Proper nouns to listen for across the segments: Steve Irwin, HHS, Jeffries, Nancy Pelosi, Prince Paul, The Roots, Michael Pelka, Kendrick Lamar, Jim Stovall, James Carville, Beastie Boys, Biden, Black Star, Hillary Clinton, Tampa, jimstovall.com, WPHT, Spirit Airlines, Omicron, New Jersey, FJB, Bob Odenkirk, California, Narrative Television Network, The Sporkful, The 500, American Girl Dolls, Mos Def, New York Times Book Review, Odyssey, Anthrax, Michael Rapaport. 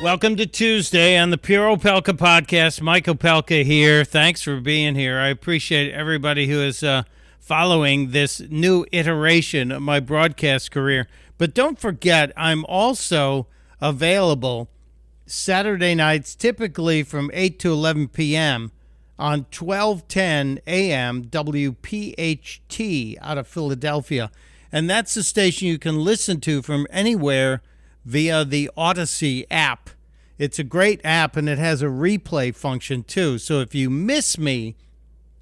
Welcome to Tuesday on the Pure Pelka podcast. Michael Pelka here. Thanks for being here. I appreciate everybody who is following this new iteration of my broadcast career. But don't forget, I'm also available Saturday nights, typically from 8 to 11 p.m. on 1210 a.m. WPHT out of Philadelphia. And that's the station you can listen to from anywhere via the Odyssey app. It's a great app, and it has a replay function, too. So if you miss me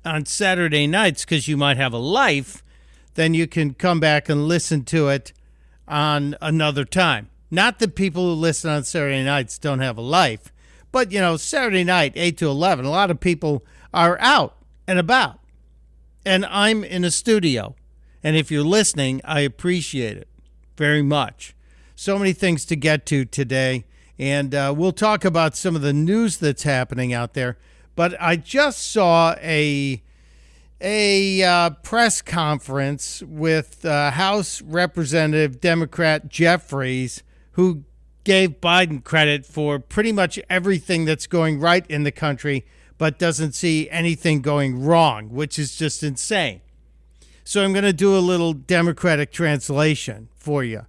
on Saturday nights because you might have a life, then you can come back and listen to it on another time. Not that people who listen on Saturday nights don't have a life, but, you know, Saturday night, 8 to 11, a lot of people are out and about, and I'm in a studio. And if you're listening, I appreciate it very much. So many things to get to today, and we'll talk about some of the news that's happening out there. But I just saw a press conference with House Representative Democrat Jeffries, who gave Biden credit for pretty much everything that's going right in the country, but doesn't see anything going wrong, which is just insane. So I'm going to do a little Democratic translation for you,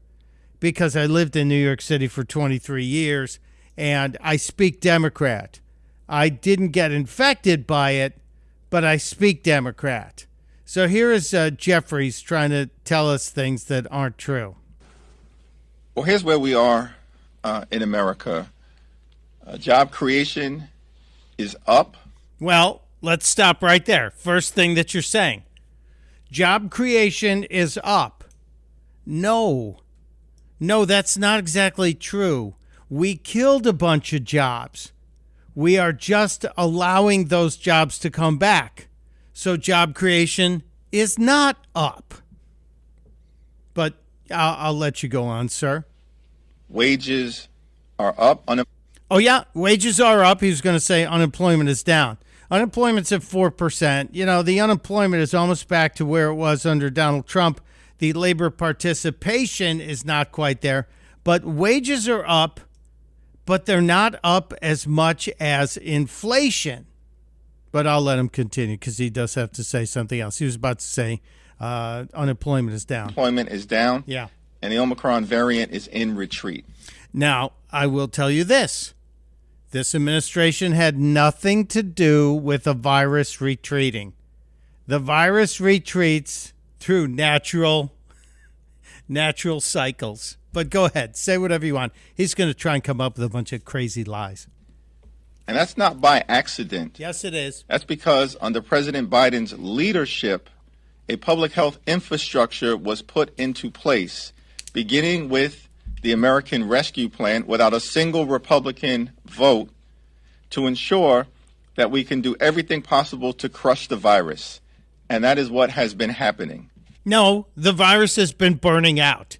because I lived in New York City for 23 years, and I speak Democrat. I didn't get infected by it, but I speak Democrat. So here is Jeffries trying to tell us things that aren't true. Well, here's where we are in America. Job creation is up. Well, let's stop right there. First thing that you're saying. Job creation is up. No, that's not exactly true. We killed a bunch of jobs. We are just allowing those jobs to come back. So job creation is not up. But I'll let you go on, sir. Wages are up. Oh, yeah, wages are up. He was going to say unemployment is down. Unemployment's at 4%. You know, the unemployment is almost back to where it was under Donald Trump. The labor participation is not quite there, but wages are up, but they're not up as much as inflation. But I'll let him continue because he does have to say something else. He was about to say unemployment is down. Unemployment is down. Yeah. And the Omicron variant is in retreat. Now, I will tell you this. This administration had nothing to do with a virus retreating. The virus retreats through natural cycles. But go ahead, say whatever you want. He's going to try and come up with a bunch of crazy lies. And that's not by accident. Yes, it is. That's because under President Biden's leadership, a public health infrastructure was put into place, beginning with the American Rescue Plan, without a single Republican vote, to ensure that we can do everything possible to crush the virus. And that is what has been happening. No, the virus has been burning out.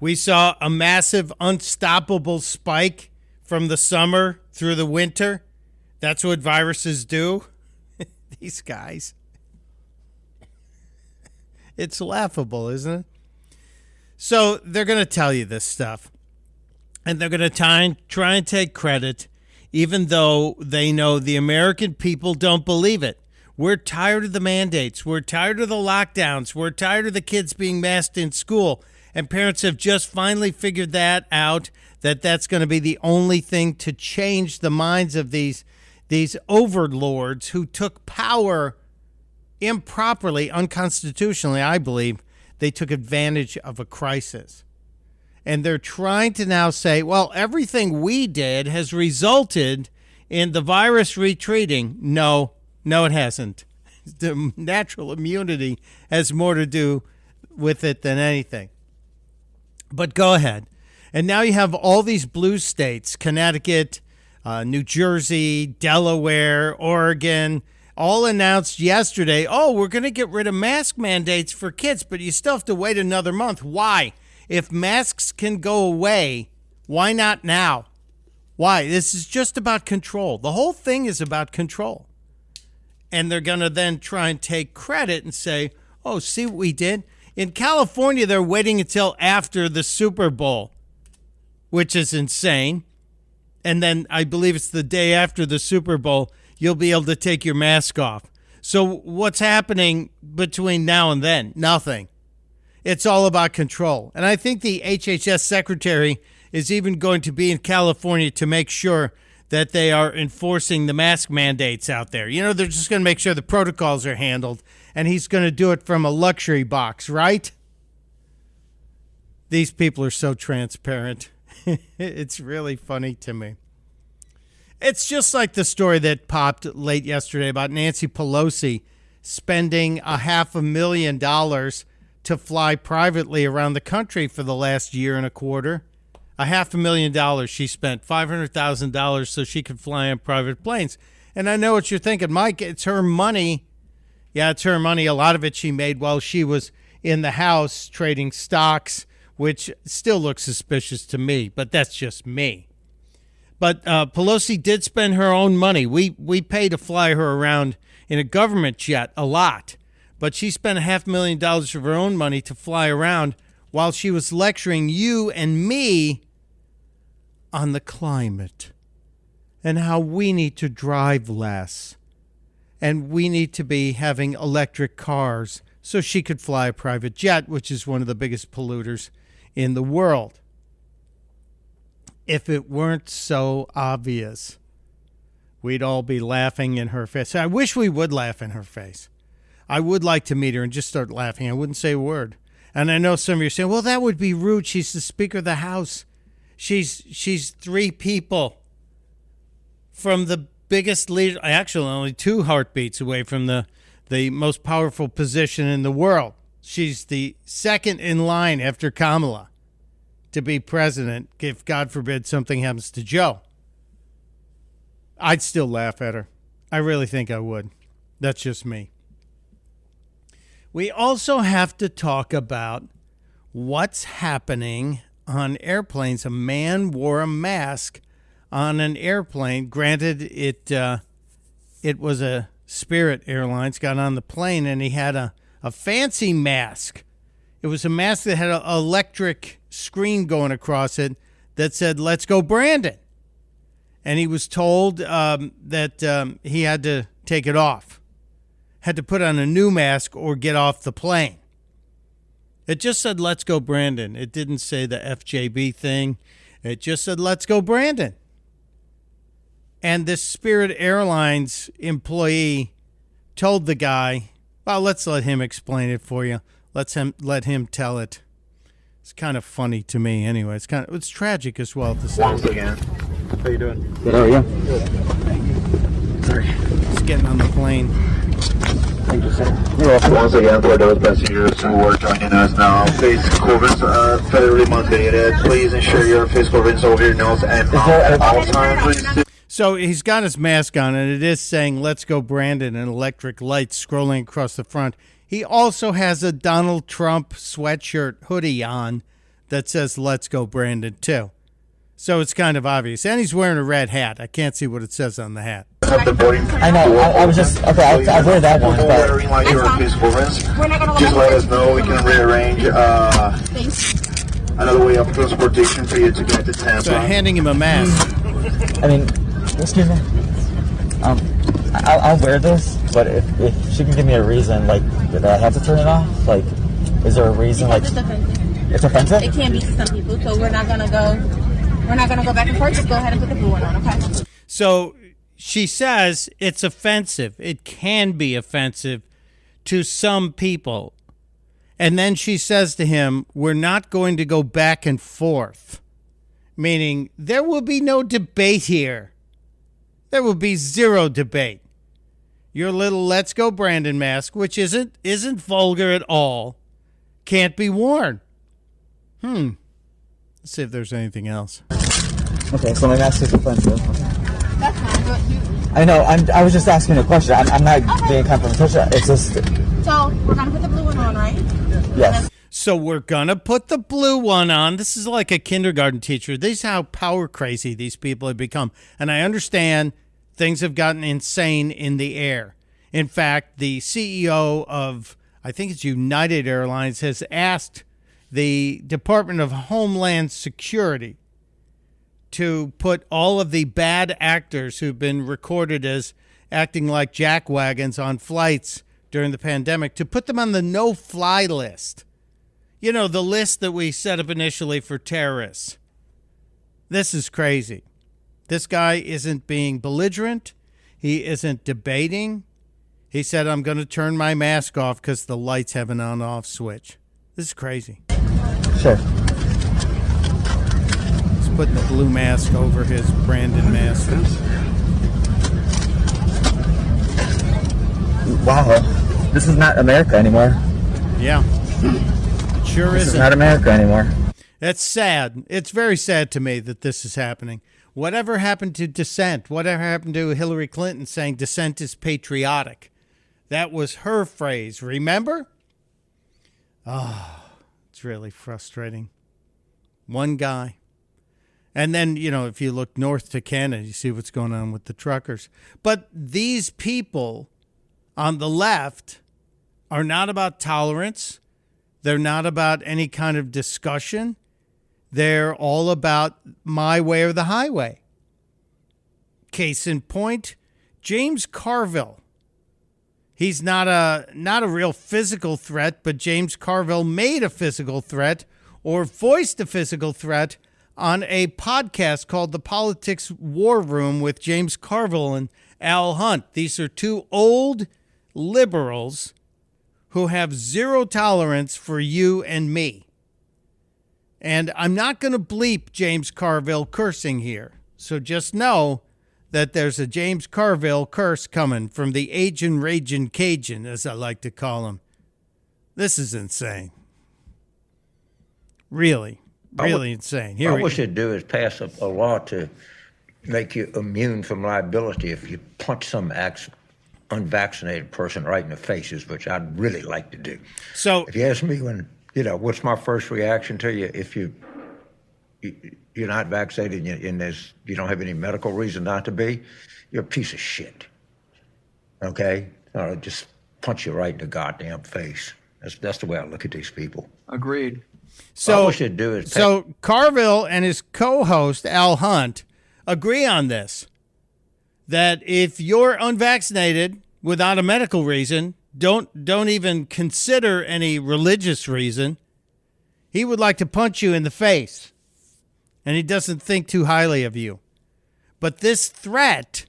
We saw a massive, unstoppable spike from the summer through the winter. That's what viruses do. These guys. It's laughable, isn't it? So they're going to tell you this stuff. And they're going to try and take credit, even though they know the American people don't believe it. We're tired of the mandates. We're tired of the lockdowns. We're tired of the kids being masked in school. And parents have just finally figured that out, that that's going to be the only thing to change the minds of these overlords who took power improperly, unconstitutionally, I believe. They took advantage of a crisis. And they're trying to now say, well, everything we did has resulted in the virus retreating. No, it hasn't. The natural immunity has more to do with it than anything. But go ahead. And now you have all these blue states, Connecticut, New Jersey, Delaware, Oregon, all announced yesterday, oh, we're going to get rid of mask mandates for kids, but you still have to wait another month. Why? If masks can go away, why not now? Why? This is just about control. The whole thing is about control. And they're going to then try and take credit and say, oh, see what we did? In California, they're waiting until after the Super Bowl, which is insane. and then I believe it's the day after the Super Bowl, you'll be able to take your mask off. So what's happening between now and then? Nothing. It's all about control. And I think the HHS secretary is even going to be in California to make sure that they are enforcing the mask mandates out there. You know, they're just going to make sure the protocols are handled, and he's going to do it from a luxury box, right? These people are so transparent. It's really funny to me. It's just like the story that popped late yesterday about Nancy Pelosi spending $500,000 to fly privately around the country for the last year and a quarter. $500,000 she spent, $500,000, so she could fly on private planes. And I know what you're thinking, Mike, it's her money. Yeah, it's her money. A lot of it she made while she was in the house trading stocks, which still looks suspicious to me, but that's just me. But Pelosi did spend her own money. We pay to fly her around in a government jet a lot, but she spent $500,000 of her own money to fly around while she was lecturing you and me on the climate and how we need to drive less and we need to be having electric cars, so she could fly a private jet, which is one of the biggest polluters in the world. If it weren't so obvious, we'd all be laughing in her face. I wish we would laugh in her face. I would like to meet her and just start laughing. I wouldn't say a word. And I know some of you are saying, well, that would be rude. She's the Speaker of the House. She's three people from the biggest leader, actually only two heartbeats away from the most powerful position in the world. She's the second in line after Kamala to be president, if, God forbid, something happens to Joe. I'd still laugh at her. I really think I would. That's just me. We also have to talk about what's happening on airplanes. A man wore a mask on an airplane. Granted, it was a Spirit Airlines, got on the plane, and he had a fancy mask. It was a mask that had an electric screen going across it that said, "Let's go, Brandon." And he was told that he had to take it off, had to put on a new mask or get off the plane. It just said, "Let's go, Brandon." It didn't say the FJB thing. It just said, "Let's go, Brandon." And this Spirit Airlines employee told the guy, well, let's let him explain it for you. Let him tell it. It's kind of funny to me anyway. It's tragic as well at the same time. How you doing? Good, how are you? Good. Thank you. Sorry. Just getting on the plane. Thank you, sir. You're welcome. Once again, for those passengers who are joining us now, face coverings are federally mandated. Please ensure your face coverings over your nose and mouth at all times. Please. So he's got his mask on, and it is saying, "Let's go, Brandon," and electric lights scrolling across the front. He also has a Donald Trump sweatshirt hoodie on that says, "Let's go, Brandon," too. So it's kind of obvious. And he's wearing a red hat. I can't see what it says on the hat. I know. I was just, okay, I wear that one. We're not gonna just let us know. We can rearrange. Another way of transportation for you to get to Tampa. So handing him a mask. I mean... Excuse me. I'll wear this, but if she can give me a reason, like, that I have to turn it off, like, is there a reason, because like... It's offensive? It can be to some people, so we're not gonna go back and forth, just go ahead and put the blue one on, okay? So, she says it's offensive. It can be offensive to some people. And then she says to him, "We're not going to go back and forth." Meaning, there will be no debate here. There will be zero debate. Your little "Let's go, Brandon" mask, which isn't vulgar at all, can't be worn. Let's see if there's anything else. Okay, so my mask is offensive. That's fine, but I know. I was just asking a question. I'm not being confrontational. It's just. So we're gonna put the blue one on, right? Yes. So we're gonna put the blue one on. This is like a kindergarten teacher. This is how power crazy these people have become. And I understand things have gotten insane in the air. In fact, the CEO of, I think it's United Airlines, has asked the Department of Homeland Security to put all of the bad actors who've been recorded as acting like jackwagons on flights during the pandemic, to put them on the no-fly list. You know, the list that we set up initially for terrorists. This is crazy. This guy isn't being belligerent. He isn't debating. He said, I'm going to turn my mask off because the lights have an on-off switch. This is crazy. Sure. He's putting the blue mask over his Brandon mask. Wow. This is not America anymore. Yeah. It sure isn't. This is not America anymore. That's sad. It's very sad to me that this is happening. Whatever happened to dissent? Whatever happened to Hillary Clinton saying dissent is patriotic? That was her phrase, remember? Oh, it's really frustrating. One guy. And then, you know, if you look north to Canada, you see what's going on with the truckers. But these people on the left are not about tolerance. They're not about any kind of discussion. They're all about my way or the highway. Case in point, James Carville. He's not a real physical threat, but James Carville made a physical threat or voiced a physical threat on a podcast called The Politics War Room with James Carville and Al Hunt. These are two old liberals who have zero tolerance for you and me. And I'm not going to bleep James Carville cursing here. So just know that there's a James Carville curse coming from the Agin' Ragin' Cajun, as I like to call him. This is insane. Really, really insane. Here all we should do is pass a law to make you immune from liability if you punch some unvaccinated person right in the faces, which I'd really like to do. So if you ask me when... You know, what's my first reaction to you if you're not vaccinated and there's, you don't have any medical reason not to be? You're a piece of shit. Okay? I'll just punch you right in the goddamn face. That's the way I look at these people. Agreed. So all we should do is so Carville and his co-host Al Hunt agree on this, that if you're unvaccinated without a medical reason, don't even consider any religious reason. He would like to punch you in the face, and he doesn't think too highly of you. But this threat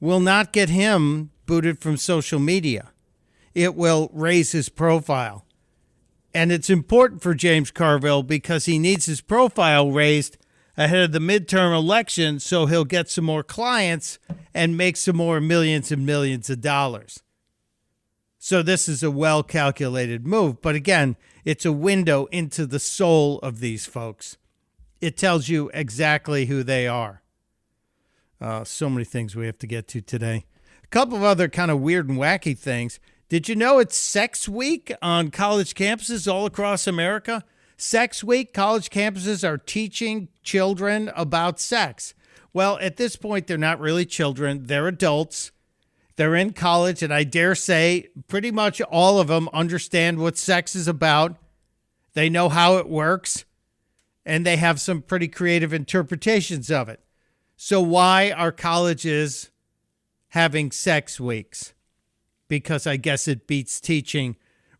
will not get him booted from social media. It will raise his profile. And it's important for James Carville because he needs his profile raised ahead of the midterm election so he'll get some more clients and make some more millions and millions of dollars. So this is a well-calculated move. But again, it's a window into the soul of these folks. It tells you exactly who they are. So many things we have to get to today. A couple of other kind of weird and wacky things. Did you know it's Sex Week on college campuses all across America? Sex Week, college campuses are teaching children about sex. Well, at this point, they're not really children. They're adults. They're in college, and I dare say pretty much all of them understand what sex is about. They know how it works, and they have some pretty creative interpretations of it. So why are colleges having sex weeks? Because I guess it beats teaching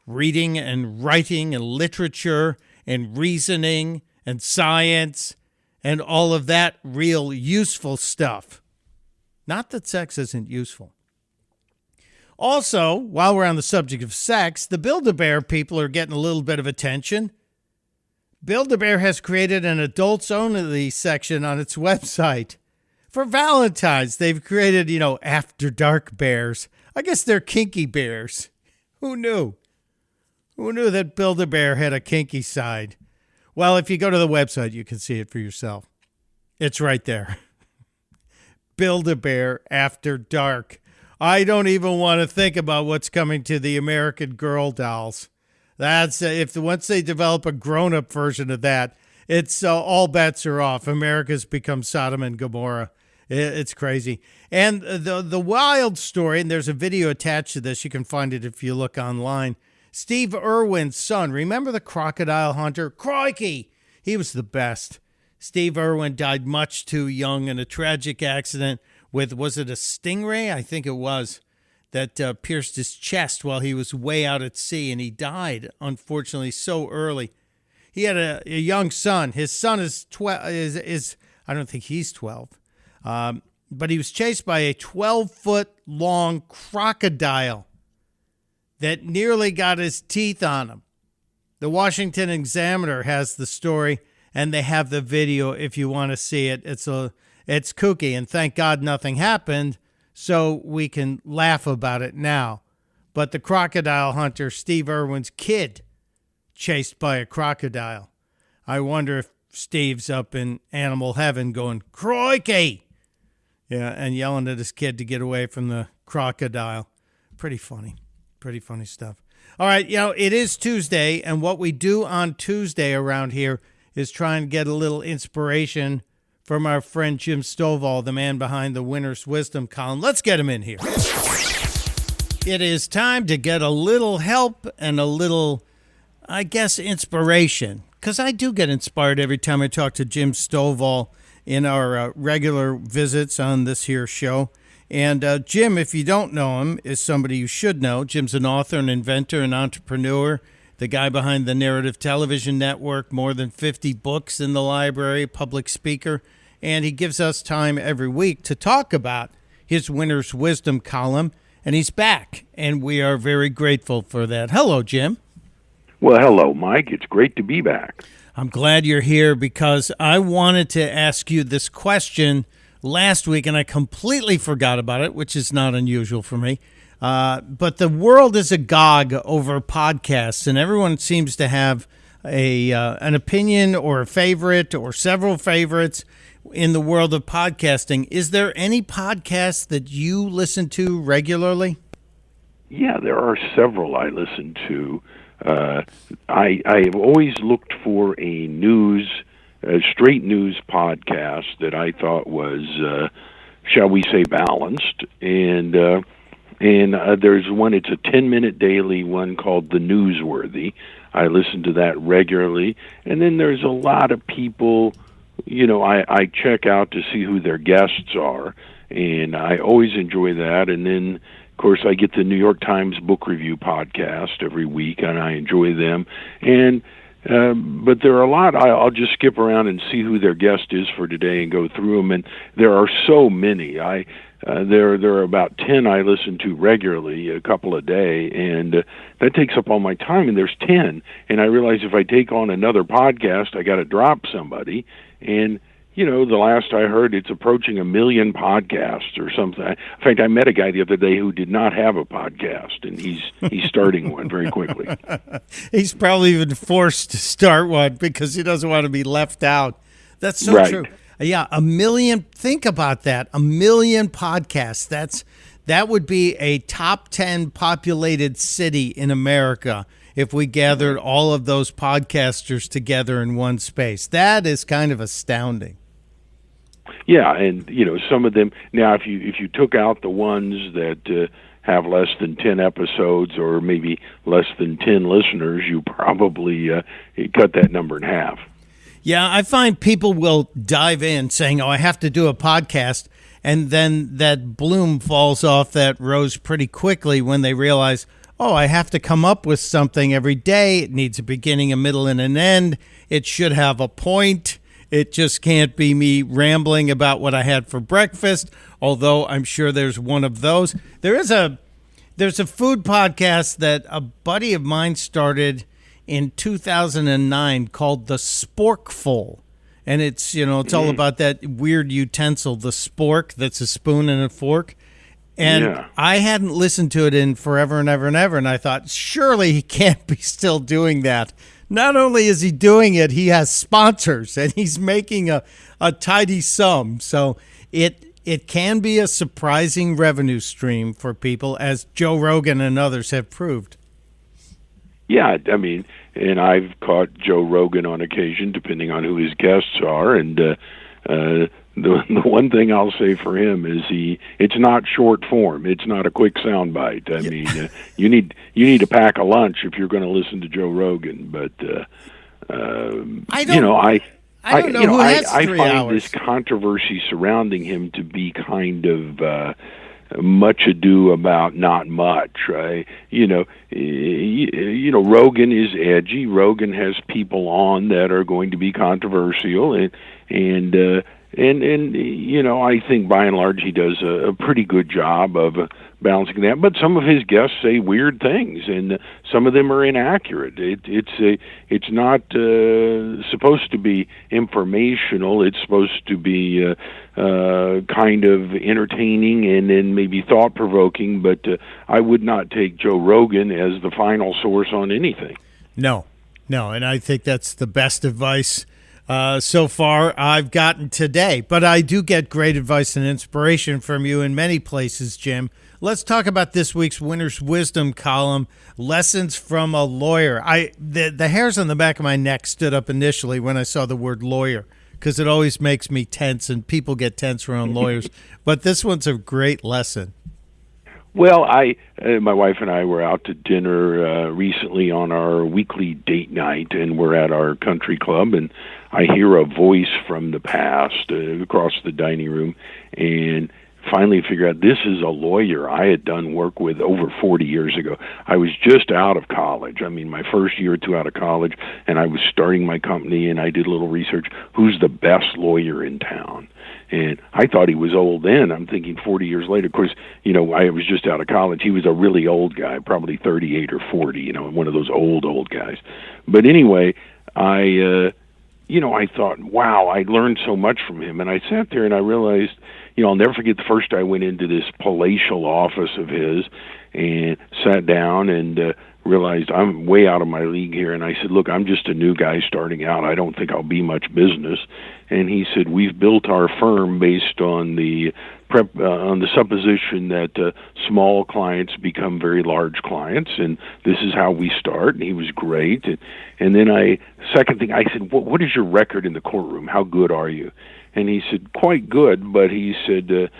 reading and writing and literature and reasoning and science and all of that real useful stuff. Not that sex isn't useful. Also, while we're on the subject of sex, the Build-A-Bear people are getting a little bit of attention. Build-A-Bear has created an adults-only section on its website. For Valentine's, they've created, you know, after dark bears. I guess they're kinky bears. Who knew? Who knew that Build-A-Bear had a kinky side? Well, if you go to the website, you can see it for yourself. It's right there. Build-A-Bear after dark. I don't even want to think about what's coming to the American Girl Dolls. That's if once they develop a grown-up version of that, it's all bets are off. America's become Sodom and Gomorrah. It's crazy. And the wild story, and there's a video attached to this. You can find it if you look online. Steve Irwin's son. Remember the crocodile hunter? Crikey! He was the best. Steve Irwin died much too young in a tragic accident with, was it a stingray? I think it was, that pierced his chest while he was way out at sea, and he died, unfortunately, so early. He had a young son. His son is 12. Is I don't think he's 12. But he was chased by a 12-foot-long crocodile that nearly got his teeth on him. The Washington Examiner has the story, and they have the video if you want to see it. It's kooky, and thank God nothing happened, so we can laugh about it now. But the crocodile hunter, Steve Irwin's kid, chased by a crocodile. I wonder if Steve's up in animal heaven going, "Crikey!" Yeah, and yelling at his kid to get away from the crocodile. Pretty funny. Pretty funny stuff. All right, you know, it is Tuesday, and what we do on Tuesday around here is try and get a little inspiration from our friend Jim Stovall, the man behind the Winner's Wisdom column. Let's get him in here. It is time to get a little help and a little, I guess, inspiration, because I do get inspired every time I talk to Jim Stovall in our regular visits on this here show. And Jim, if you don't know him, is somebody you should know. Jim's an author, an inventor, an entrepreneur, the guy behind the Narrative Television Network, more than 50 books in the library, public speaker. And he gives us time every week to talk about his Winner's Wisdom column. And he's back, and we are very grateful for that. Hello, Jim. Well, hello, Mike. It's great to be back. I'm glad you're here because I wanted to ask you this question last week, and I completely forgot about it, which is not unusual for me. But the world is agog over podcasts, and everyone seems to have an opinion or a favorite or several favorites in the world of podcasting. Is there any podcast that you listen to regularly? Yeah, there are several I listen to. I have always looked for a news straight news podcast that I thought was, shall we say, balanced. And there's one, it's a 10-minute daily one called The Newsworthy. I listen to that regularly. And then there's a lot of people, you know, I check out to see who their guests are, and I always enjoy that. And then, of course, I get the New York Times Book Review podcast every week, and I enjoy them. And but there are a lot. I'll just skip around and see who their guest is for today and go through them. And there are so many. There are about 10 I listen to regularly, a couple a day, and that takes up all my time. And there's 10, and I realize if I take on another podcast, I got to drop somebody. And you know, the last I heard, it's approaching 1 million podcasts or something. In fact, I met a guy the other day who did not have a podcast, and he's starting one very quickly. He's probably even forced to start one because he doesn't want to be left out. That's so right. True. Yeah, 1 million. Think about that. 1 million podcasts. That would be a top 10 populated city in America if we gathered all of those podcasters together in one space. That is kind of astounding. Yeah, and you know, some of them now, if you took out the ones that have less than 10 episodes or maybe less than 10 listeners, you probably cut that number in half. Yeah, I find people will dive in saying, "Oh, I have to do a podcast," and then that bloom falls off that rose pretty quickly when they realize, "Oh, I have to come up with something every day. It needs a beginning, a middle, and an end. It should have a point. It just can't be me rambling about what I had for breakfast," although I'm sure there's one of those. There's a food podcast that a buddy of mine started in 2009 called The Sporkful. And it's, you know, it's all about that weird utensil, the spork, that's a spoon and a fork. And yeah. I hadn't listened to it in forever and ever and ever, and I thought, surely he can't be still doing that. Not only is he doing it, he has sponsors, and he's making a tidy sum. So it can be a surprising revenue stream for people, as Joe Rogan and others have proved. Yeah, I mean, and I've caught Joe Rogan on occasion, depending on who his guests are, and The one thing I'll say for him is it's not short form. It's not a quick soundbite. I mean, you need to pack a lunch if you're going to listen to Joe Rogan. But I don't. You know, I I don't know who has 3 hours. I find this controversy surrounding him to be kind of much ado about not much, right? You know, Rogan is edgy. Rogan has people on that are going to be controversial, and you know, I think by and large he does a pretty good job of balancing that. But some of his guests say weird things, and some of them are inaccurate. It's not supposed to be informational. It's supposed to be kind of entertaining and then maybe thought-provoking. But I would not take Joe Rogan as the final source on anything. No, and I think that's the best advice so far I've gotten today. But I do get great advice and inspiration from you in many places, Jim. Let's talk about this week's Winner's Wisdom column, Lessons from a Lawyer. The hairs on the back of my neck stood up initially when I saw the word lawyer, because it always makes me tense, and people get tense around lawyers. But this one's a great lesson. Well, my wife and I were out to dinner recently on our weekly date night, and we're at our country club, and I hear a voice from the past across the dining room, and finally figure out this is a lawyer I had done work with over 40 years ago. I was just out of college. I mean, my first year or two out of college, and I was starting my company, and I did a little research. Who's the best lawyer in town? And I thought he was old then. I'm thinking 40 years later. Of course, you know, I was just out of college. He was a really old guy, probably 38 or 40, you know, one of those old guys. But anyway, I thought, wow, I learned so much from him. And I sat there and I realized, you know, I'll never forget the first I went into this palatial office of his and sat down and realized I'm way out of my league here. And I said, look, I'm just a new guy starting out. I don't think I'll be much business. And he said, we've built our firm based on the supposition that small clients become very large clients, and this is how we start. And he was great. And then I said, what is your record in the courtroom? How good are you? And he said, quite good, but he said,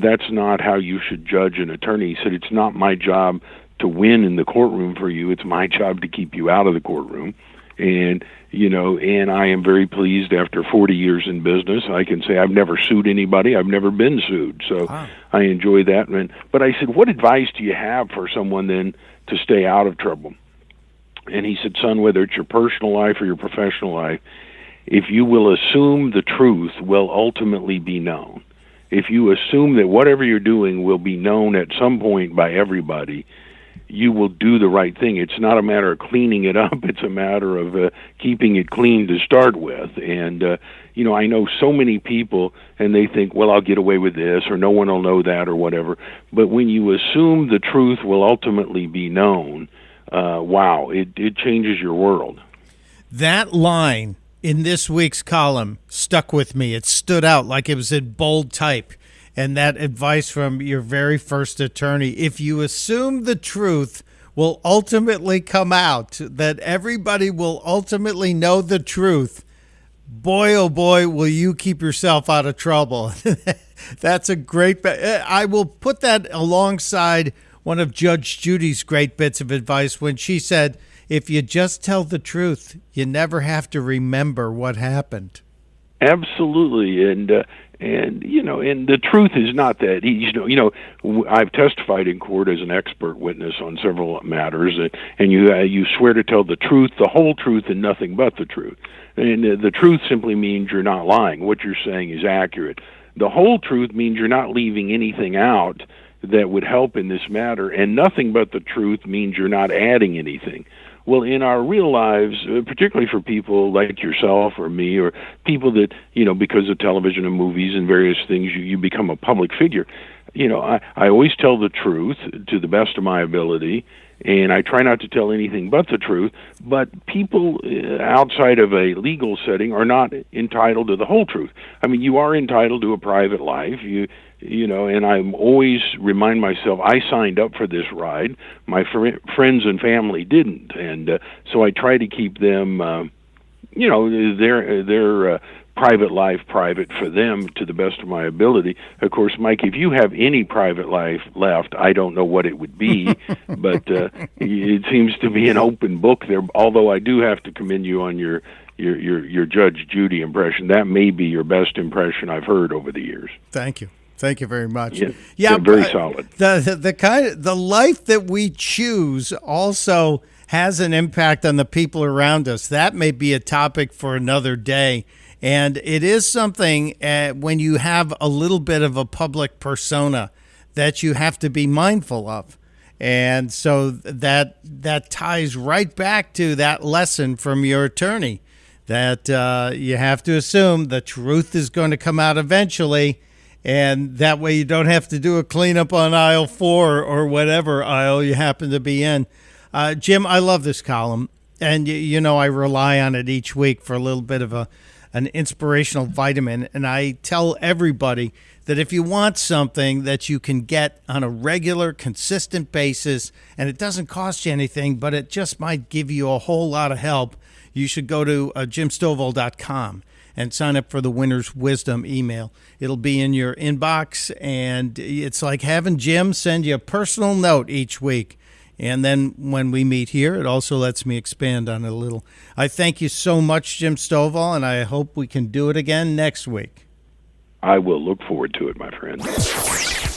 that's not how you should judge an attorney. He said, it's not my job to win in the courtroom for you. It's my job to keep you out of the courtroom. And, you know, and I am very pleased after 40 years in business, I can say I've never sued anybody. I've never been sued. So wow. I enjoy that. But I said, what advice do you have for someone then to stay out of trouble? And he said, son, whether it's your personal life or your professional life, if you will assume the truth will ultimately be known. If you assume that whatever you're doing will be known at some point by everybody, you will do the right thing. It's not a matter of cleaning it up. It's a matter of keeping it clean to start with. And, you know, I know so many people, and they think, well, I'll get away with this, or no one will know that, or whatever. But when you assume the truth will ultimately be known, wow, it changes your world. That line in this week's column stuck with me. It stood out like it was in bold type. And that advice from your very first attorney, if you assume the truth will ultimately come out, that everybody will ultimately know the truth, boy, oh boy, will you keep yourself out of trouble. That's a great bit. I will put that alongside one of Judge Judy's great bits of advice when she said, if you just tell the truth, you never have to remember what happened. Absolutely. And, you know, and the truth is not that, you know, I've testified in court as an expert witness on several matters, and you swear to tell the truth, the whole truth, and nothing but the truth. And the truth simply means you're not lying. What you're saying is accurate. The whole truth means you're not leaving anything out that would help in this matter, and nothing but the truth means you're not adding anything. Well, in our real lives, particularly for people like yourself or me or people that, you know, because of television and movies and various things, you become a public figure. You know, I always tell the truth to the best of my ability, and I try not to tell anything but the truth. But people outside of a legal setting are not entitled to the whole truth. I mean, you are entitled to a private life. You know, and I always remind myself, I signed up for this ride. My friends and family didn't, and so I try to keep them, you know, their private life private for them to the best of my ability. Of course, Mike, if you have any private life left, I don't know what it would be, but it seems to be an open book there. Although I do have to commend you on your your Judge Judy impression. That may be your best impression I've heard over the years. Thank you. Thank you very much. Yeah, very solid. The kind of, the life that we choose also has an impact on the people around us. That may be a topic for another day. And it is something when you have a little bit of a public persona that you have to be mindful of. And so that ties right back to that lesson from your attorney that you have to assume the truth is going to come out eventually. And that way you don't have to do a cleanup on aisle 4 or whatever aisle you happen to be in. Jim, I love this column. And, you know, I rely on it each week for a little bit of an inspirational vitamin. And I tell everybody that if you want something that you can get on a regular, consistent basis, and it doesn't cost you anything, but it just might give you a whole lot of help, you should go to jimstovall.com. and sign up for the Winner's Wisdom email. It'll be in your inbox, and it's like having Jim send you a personal note each week. And then when we meet here, it also lets me expand on it a little. I thank you so much, Jim Stovall, and I hope we can do it again next week. I will look forward to it, my friend.